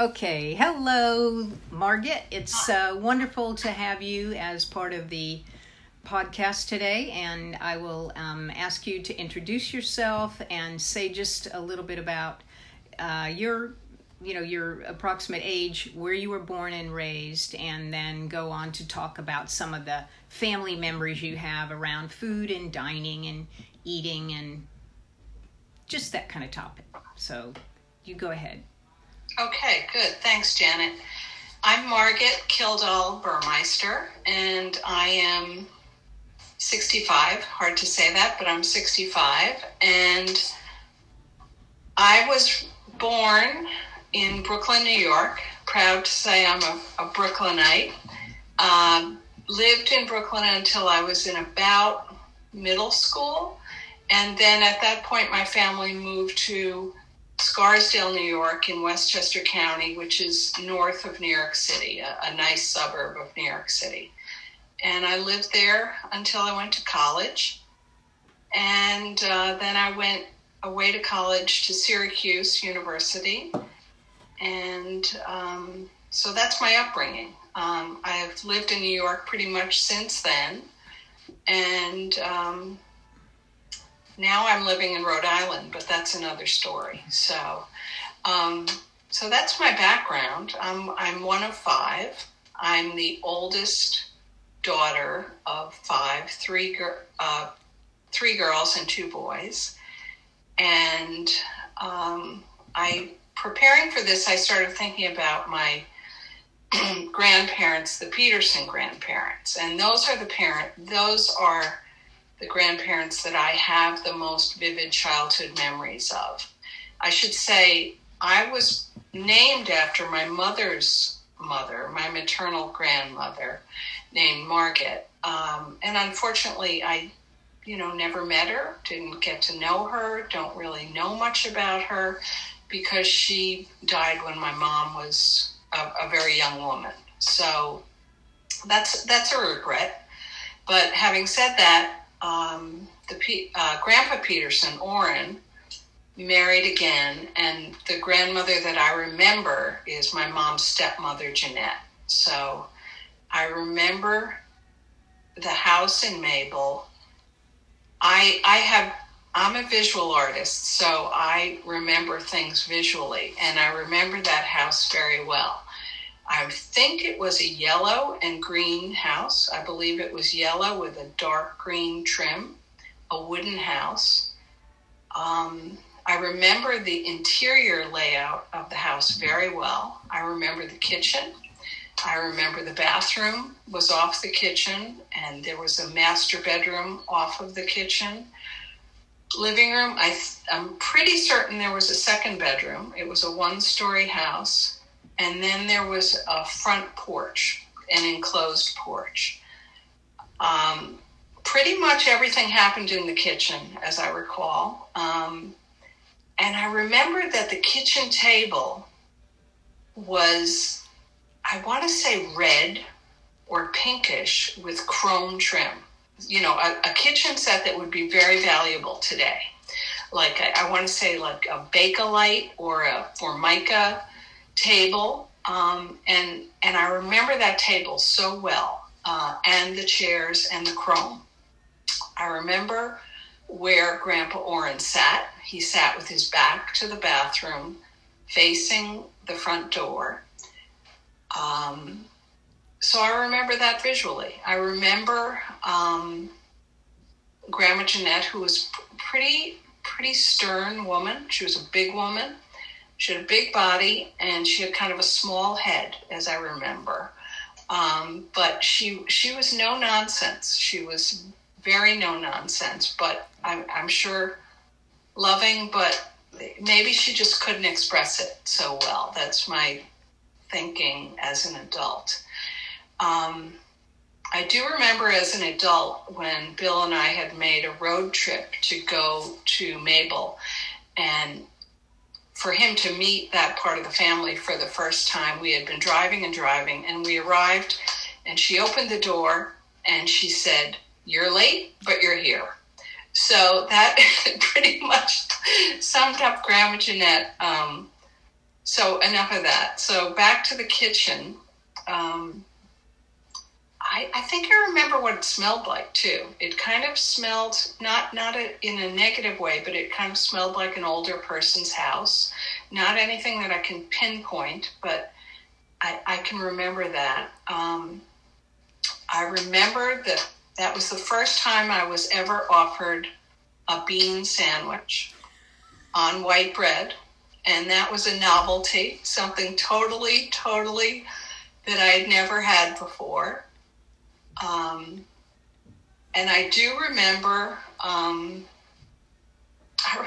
Okay, hello, Margaret. It's wonderful to have you as part of the podcast today, and I will ask you to introduce yourself and say just a little bit about your approximate age, where you were born and raised, and then go on to talk about some of the family memories you have around food and dining and eating and just that kind of topic. So you go ahead. Okay, good. Thanks, Janet. I'm Margaret Kildall Burmeister, and I am 65. Hard to say that, but I'm 65. And I was born in Brooklyn, New York. Proud to say I'm a Brooklynite. Lived in Brooklyn until I was in about middle school. And then at that point, my family moved to Scarsdale, New York, in Westchester County, which is north of New York City, a nice suburb of New York City. And I lived there until I went to college. And then I went away to college to Syracuse University. And so that's my upbringing. I have lived in New York pretty much since then. And now I'm living in Rhode Island, but that's another story. So, so that's my background. I'm one of five. I'm the oldest daughter of five, three girls and two boys. And preparing for this, I started thinking about my grandparents, the Peterson grandparents, and those are the grandparents that I have the most vivid childhood memories of. I should say I was named after my mother's mother, my maternal grandmother named Margaret. And unfortunately, I, never met her, didn't get to know her, don't really know much about her because she died when my mom was a very young woman. So that's a regret. But having said that, Grandpa Peterson, Oren, married again, and the grandmother that I remember is my mom's stepmother, Jeanette. So I remember the house in Mabel. I'm a visual artist, so I remember things visually, and I remember that house very well. I think it was a yellow and green house. I believe it was yellow with a dark green trim, a wooden house. I remember the interior layout of the house very well. I remember the kitchen. I remember the bathroom was off the kitchen, and there was a master bedroom off of the kitchen. Living room, I'm pretty certain there was a second bedroom. It was a one-story house. And then there was a front porch, an enclosed porch. Pretty much everything happened in the kitchen, as I recall. And I remember that the kitchen table was, I want to say red or pinkish with chrome trim. A kitchen set that would be very valuable today. Like, I want to say like a Bakelite or a Formica table, and I remember that table so well, and the chairs and the chrome. I remember where Grandpa Oren sat. He sat with his back to the bathroom, facing the front door. So I remember that visually. I remember Grandma Jeanette, who was pretty stern woman. She was a big woman. She had a big body, and she had kind of a small head, as I remember. But she was no nonsense. She was very no nonsense, but I'm sure loving, but maybe she just couldn't express it so well. That's my thinking as an adult. I do remember as an adult when Bill and I had made a road trip to go to Mabel, and for him to meet that part of the family for the first time. We had been driving, and we arrived, and she opened the door, and she said, "You're late, but you're here." So that pretty much summed up Grandma Jeanette So enough of that. So back to the kitchen. I think I remember what it smelled like too. It kind of smelled, not in a negative way, but it kind of smelled like an older person's house. Not anything that I can pinpoint, but I can remember that. I remember that was the first time I was ever offered a bean sandwich on white bread. And that was a novelty, something totally that I had never had before. And I do remember, I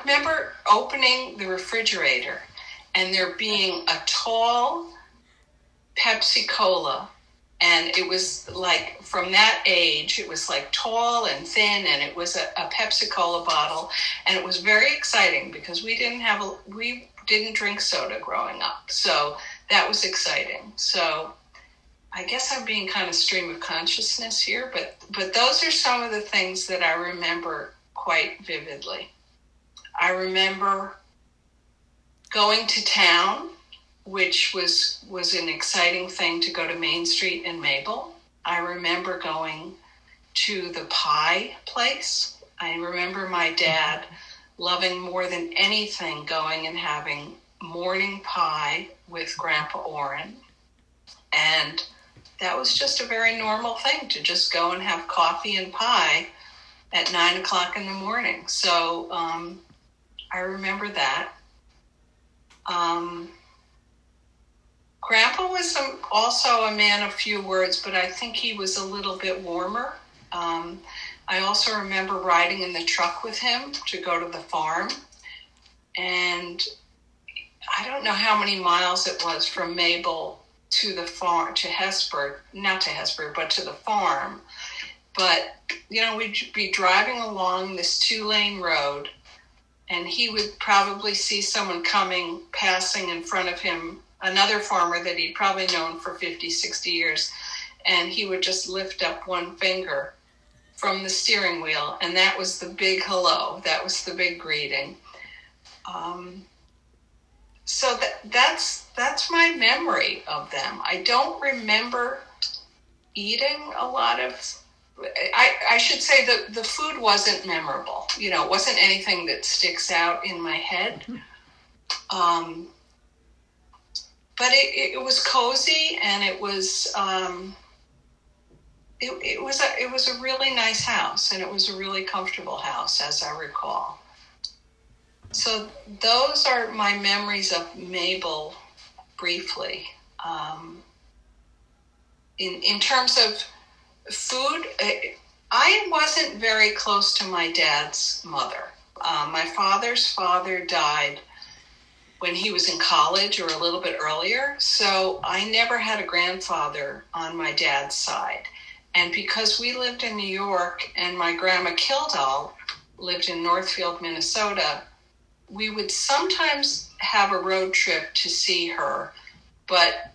remember opening the refrigerator and there being a tall Pepsi-Cola. And it was like, from that age, it was like tall and thin, and it was a Pepsi-Cola bottle. And it was very exciting because we didn't drink soda growing up. So that was exciting. So I guess I'm being kind of stream of consciousness here, but those are some of the things that I remember quite vividly. I remember going to town, which was an exciting thing to go to Main Street in Mabel. I remember going to the pie place. I remember my dad loving more than anything going and having morning pie with Grandpa Oren. And that was just a very normal thing to just go and have coffee and pie at 9 o'clock in the morning. So I remember that. Grandpa was also a man of few words, but I think he was a little bit warmer. I also remember riding in the truck with him to go to the farm. And I don't know how many miles it was from Mabel to the farm, to the farm. But, you know, we'd be driving along this 2-lane road, and he would probably see someone coming, passing in front of him, another farmer that he'd probably known for 50, 60 years, and he would just lift up one finger from the steering wheel, and that was the big hello. That was the big greeting. So that's my memory of them. I don't remember eating a lot of... I should say that the food wasn't memorable. You know, it wasn't anything that sticks out in my head. But it was cozy, and it was a really nice house, and it was a really comfortable house, as I recall. So those are my memories of Mabel, briefly. In terms of food, I wasn't very close to my dad's mother. My father's father died when he was in college or a little bit earlier. So I never had a grandfather on my dad's side. And because we lived in New York and my Grandma Kildall lived in Northfield, Minnesota, we would sometimes have a road trip to see her, but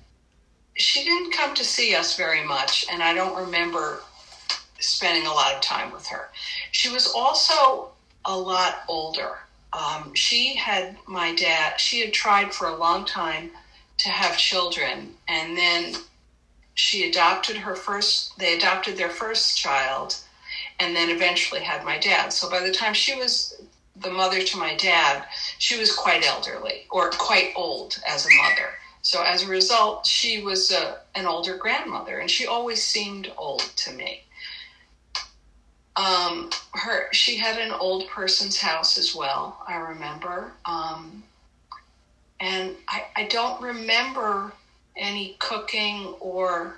she didn't come to see us very much. And I don't remember spending a lot of time with her. She was also a lot older. She had tried for a long time to have children, and then they adopted their first child, and then eventually had my dad. So by the time she was the mother to my dad, she was quite elderly, or quite old as a mother. So as a result, she was an older grandmother, and she always seemed old to me. She had an old person's house as well, I remember. And I don't remember any cooking or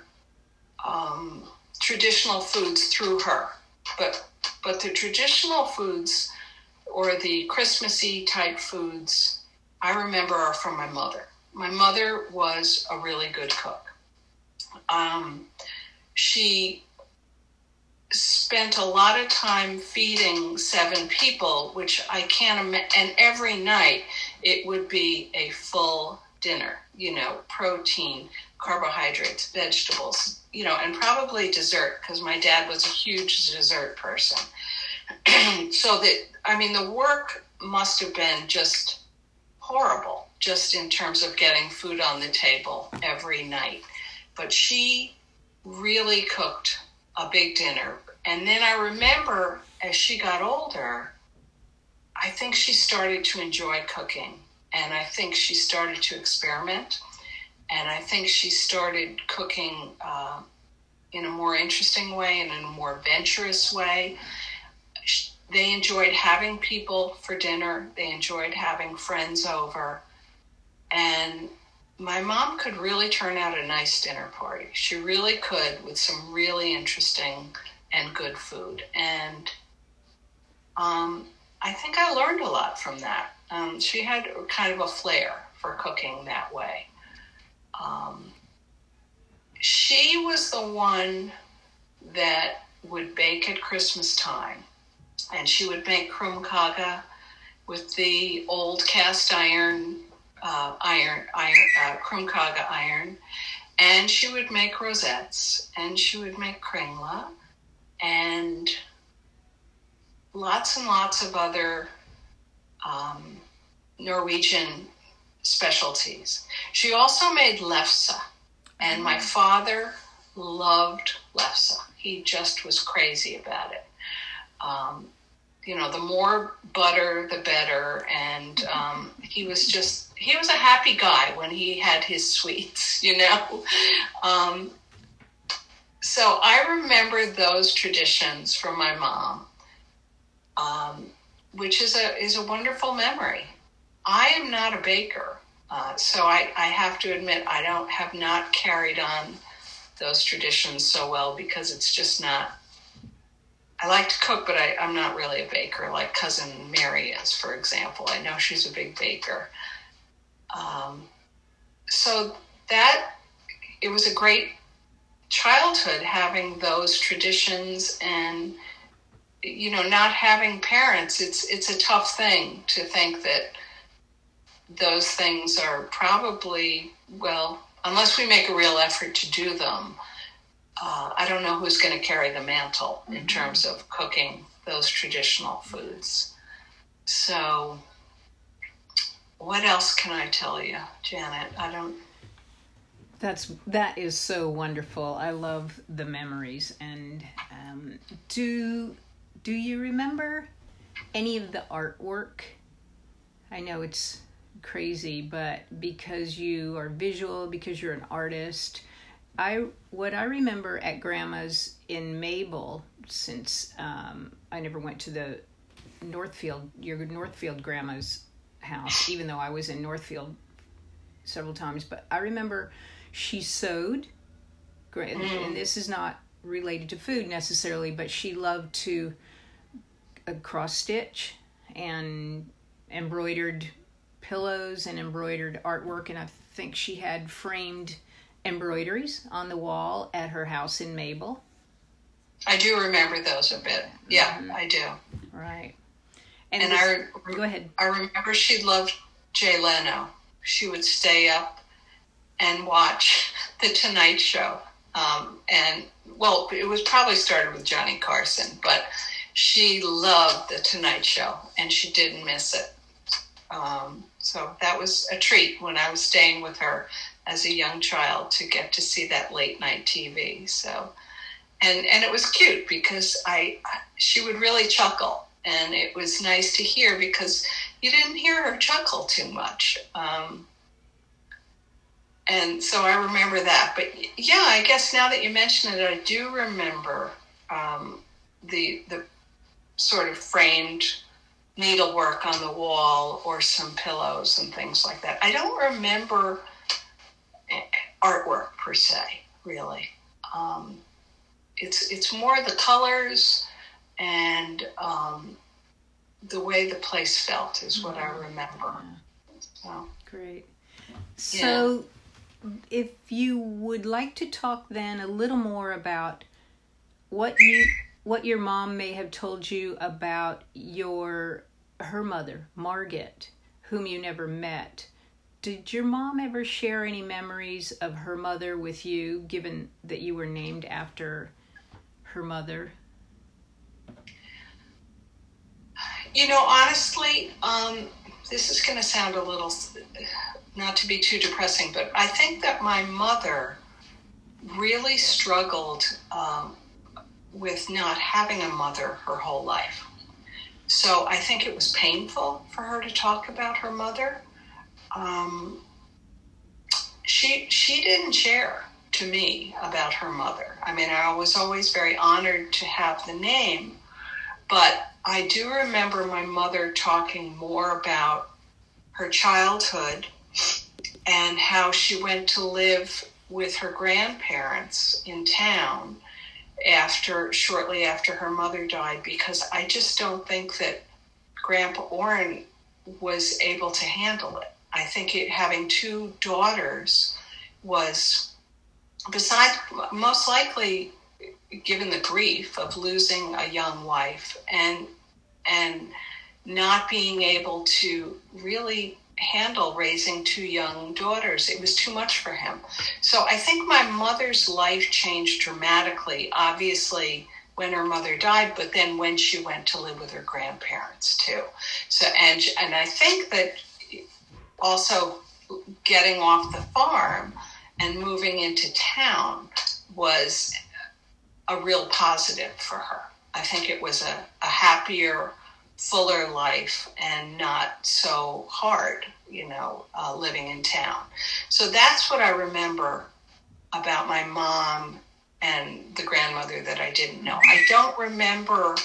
traditional foods through her. But the traditional foods, or the Christmassy type foods, I remember are from my mother. My mother was a really good cook. She spent a lot of time feeding 7 people, which I can't imagine. And every night it would be a full dinner, you know, protein, carbohydrates, vegetables, you know, and probably dessert, because my dad was a huge dessert person. So the work must have been just horrible, just in terms of getting food on the table every night. But she really cooked a big dinner. And then I remember as she got older, I think she started to enjoy cooking. And I think she started to experiment. And I think she started cooking in a more interesting way and in a more adventurous way. They enjoyed having people for dinner. They enjoyed having friends over. And my mom could really turn out a nice dinner party. She really could, with some really interesting and good food. And I think I learned a lot from that. She had kind of a flair for cooking that way. She was the one that would bake at Christmas time. And she would make krumkaga with the old cast iron, krumkaga iron. And she would make rosettes. And she would make kringla. And lots of other Norwegian specialties. She also made lefse. And my father loved lefse. He just was crazy about it. The more butter, the better. And he was a happy guy when he had his sweets, So I remember those traditions from my mom, which is a wonderful memory. I am not a baker, so I have to admit I have not carried on those traditions so well because it's just not. I like to cook, but I'm not really a baker, like Cousin Mary is, for example. I know she's a big baker. It was a great childhood having those traditions, and not having parents, it's a tough thing to think that those things are probably, well, unless we make a real effort to do them, I don't know who's going to carry the mantle in terms of cooking those traditional foods. So what else can I tell you, Janet? That is so wonderful. I love the memories. And do you remember any of the artwork? I know it's crazy, but because you are visual, because you're an artist, what I remember at Grandma's in Mabel, since I never went to the Northfield Grandma's house, even though I was in Northfield several times, but I remember she sewed, and this is not related to food necessarily, but she loved to cross stitch and embroidered pillows and embroidered artwork, and I think she had framed embroideries on the wall at her house in Mabel. I do remember those a bit. Yeah, I do. Right. Go ahead. I remember she loved Jay Leno. She would stay up and watch The Tonight Show. It was probably started with Johnny Carson, but she loved The Tonight Show and she didn't miss it. So that was a treat when I was staying with her as a young child to get to see that late night TV. So, and it was cute because she would really chuckle, and it was nice to hear because you didn't hear her chuckle too much. And so I remember that. But yeah, I guess now that you mention it, I do remember the sort of framed needlework on the wall or some pillows and things like that. I don't remember artwork per se, really. It's more the colors and the way the place felt is what I remember. Yeah. So great. So yeah. If you would like to talk then a little more about what your mom may have told you about her mother, Margaret, whom you never met. Did your mom ever share any memories of her mother with you, given that you were named after her mother? Honestly, this is going to sound a little, not to be too depressing, but I think that my mother really struggled with not having a mother her whole life. So I think it was painful for her to talk about her mother. She didn't share to me about her mother. I mean, I was always very honored to have the name, but I do remember my mother talking more about her childhood and how she went to live with her grandparents in town shortly after her mother died, because I just don't think that Grandpa Oren was able to handle it. I think having two daughters was, besides most likely given the grief of losing a young wife and not being able to really handle raising two young daughters, it was too much for him. So I think my mother's life changed dramatically, obviously when her mother died, but then when she went to live with her grandparents too. So and I think that also getting off the farm and moving into town was a real positive for her. I think it was a happier, fuller life and not so hard, living in town. So that's what I remember about my mom and the grandmother that I didn't know. I don't remember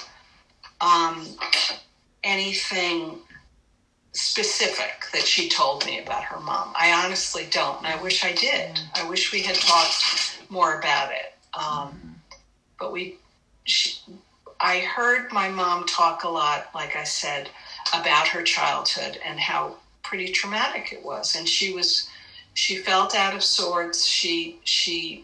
anything specific that she told me about her mom. I honestly don't, and I wish I did. I wish we had talked more about it. But I heard my mom talk a lot, like I said, about her childhood and how pretty traumatic it was. And she felt out of sorts. It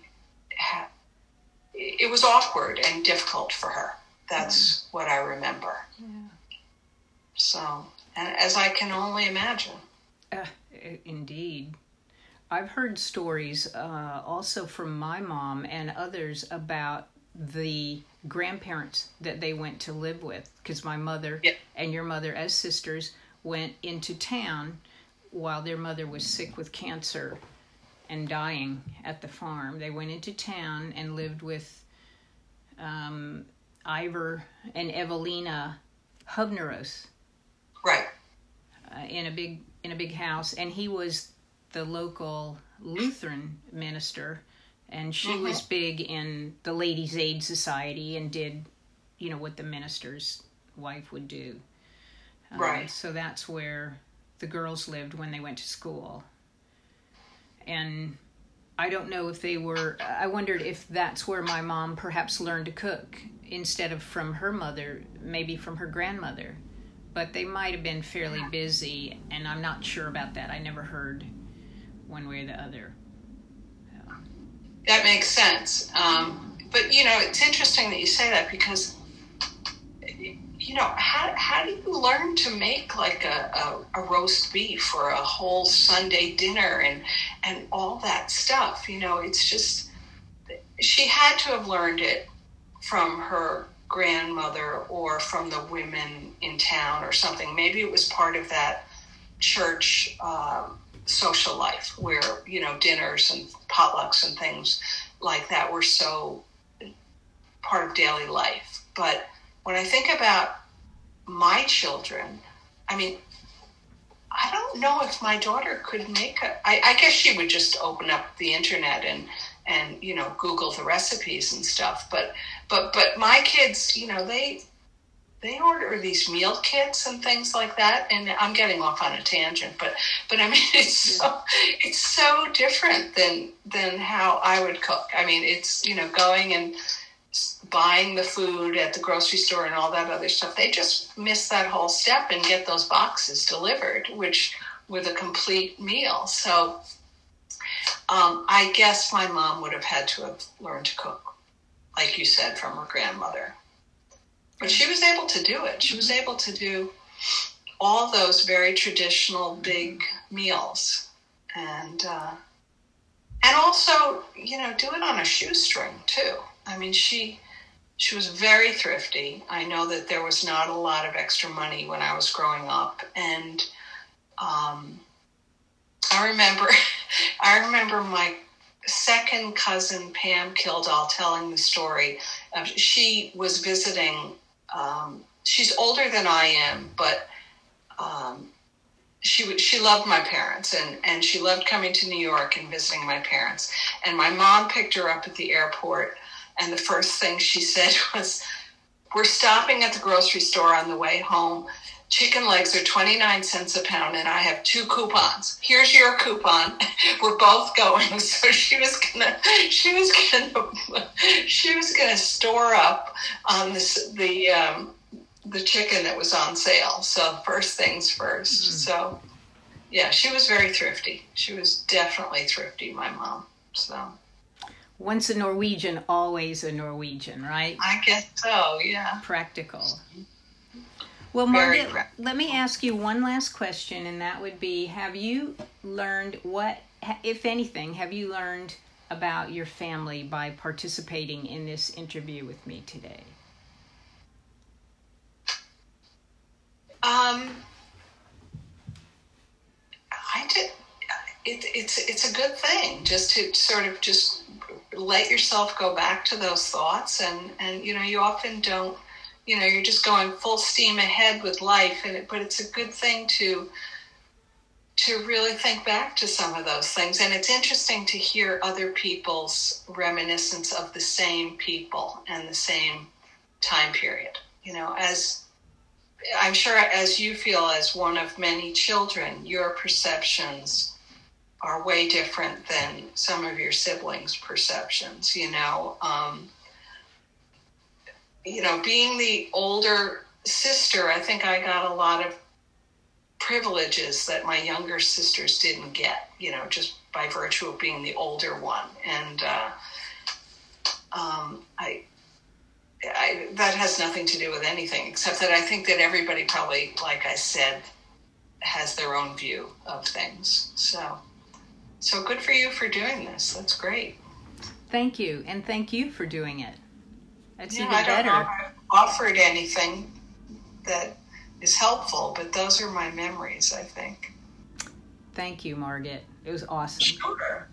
was awkward and difficult for her. That's what I remember. Yeah. So, and as I can only imagine. Indeed. I've heard stories also from my mom and others about the grandparents that they went to live with, because my mother and your mother as sisters went into town while their mother was sick with cancer and dying at the farm. They went into town and lived with Iver and Evelina Hovneros, right, in a big house, and he was the local Lutheran minister. And she was big in the Ladies' Aid Society and did, what the minister's wife would do. Right. So that's where the girls lived when they went to school. And I don't know if I wondered if that's where my mom perhaps learned to cook instead of from her mother, maybe from her grandmother. But they might have been fairly busy, and I'm not sure about that. I never heard one way or the other. That makes sense. But, it's interesting that you say that because, how do you learn to make like a roast beef or a whole Sunday dinner and all that stuff? It's just, she had to have learned it from her grandmother or from the women in town or something. Maybe it was part of that church social life where dinners and potlucks and things like that were so part of daily life. But when I think about my children, I don't know if my daughter could make I guess she would just open up the internet and Google the recipes and stuff, but my kids, they order these meal kits and things like that, and I'm getting off on a tangent, but it's so different than how I would cook. It's going and buying the food at the grocery store and all that other stuff. They just miss that whole step and get those boxes delivered, which with a complete meal. So I guess my mom would have had to have learned to cook, like you said, from her grandmother. But she was able to do it. She was able to do all those very traditional big meals, and also do it on a shoestring too. She was very thrifty. I know that there was not a lot of extra money when I was growing up, and I remember my second cousin Pam Kildall telling the story. She was visiting. She's older than I am, but she loved my parents, and she loved coming to New York and visiting my parents. And my mom picked her up at the airport, and the first thing she said was, "We're stopping at the grocery store on the way home. Chicken legs are 29 cents a pound, and I have two coupons. Here's your coupon. We're both going." So she was gonna store up on the chicken that was on sale. So first things first. Mm-hmm. So yeah, she was very thrifty. She was definitely thrifty, my mom. So once a Norwegian, always a Norwegian, right? I guess so. Yeah. Practical. Well, Margaret, let me ask you one last question, and that would be, have you learned what, if anything, have you learned about your family by participating in this interview with me today? I did. It's a good thing just to sort of just let yourself go back to those thoughts, and you know, you often don't. You know, you're just going full steam ahead with life, but it's a good thing to really think back to some of those things. And it's interesting to hear other people's reminiscence of the same people and the same time period. You know, as I'm sure as you feel as one of many children, your perceptions are way different than some of your siblings' perceptions, you know. You know, being the older sister, I think I got a lot of privileges that my younger sisters didn't get, you know, just by virtue of being the older one. And I that has nothing to do with anything, except that I think that everybody probably, like I said, has their own view of things. So good for you for doing this. That's great. Thank you. And thank you for doing it. That's even better. I don't know if I've offered anything that is helpful, but those are my memories, I think. Thank you, Margaret. It was awesome. Sure.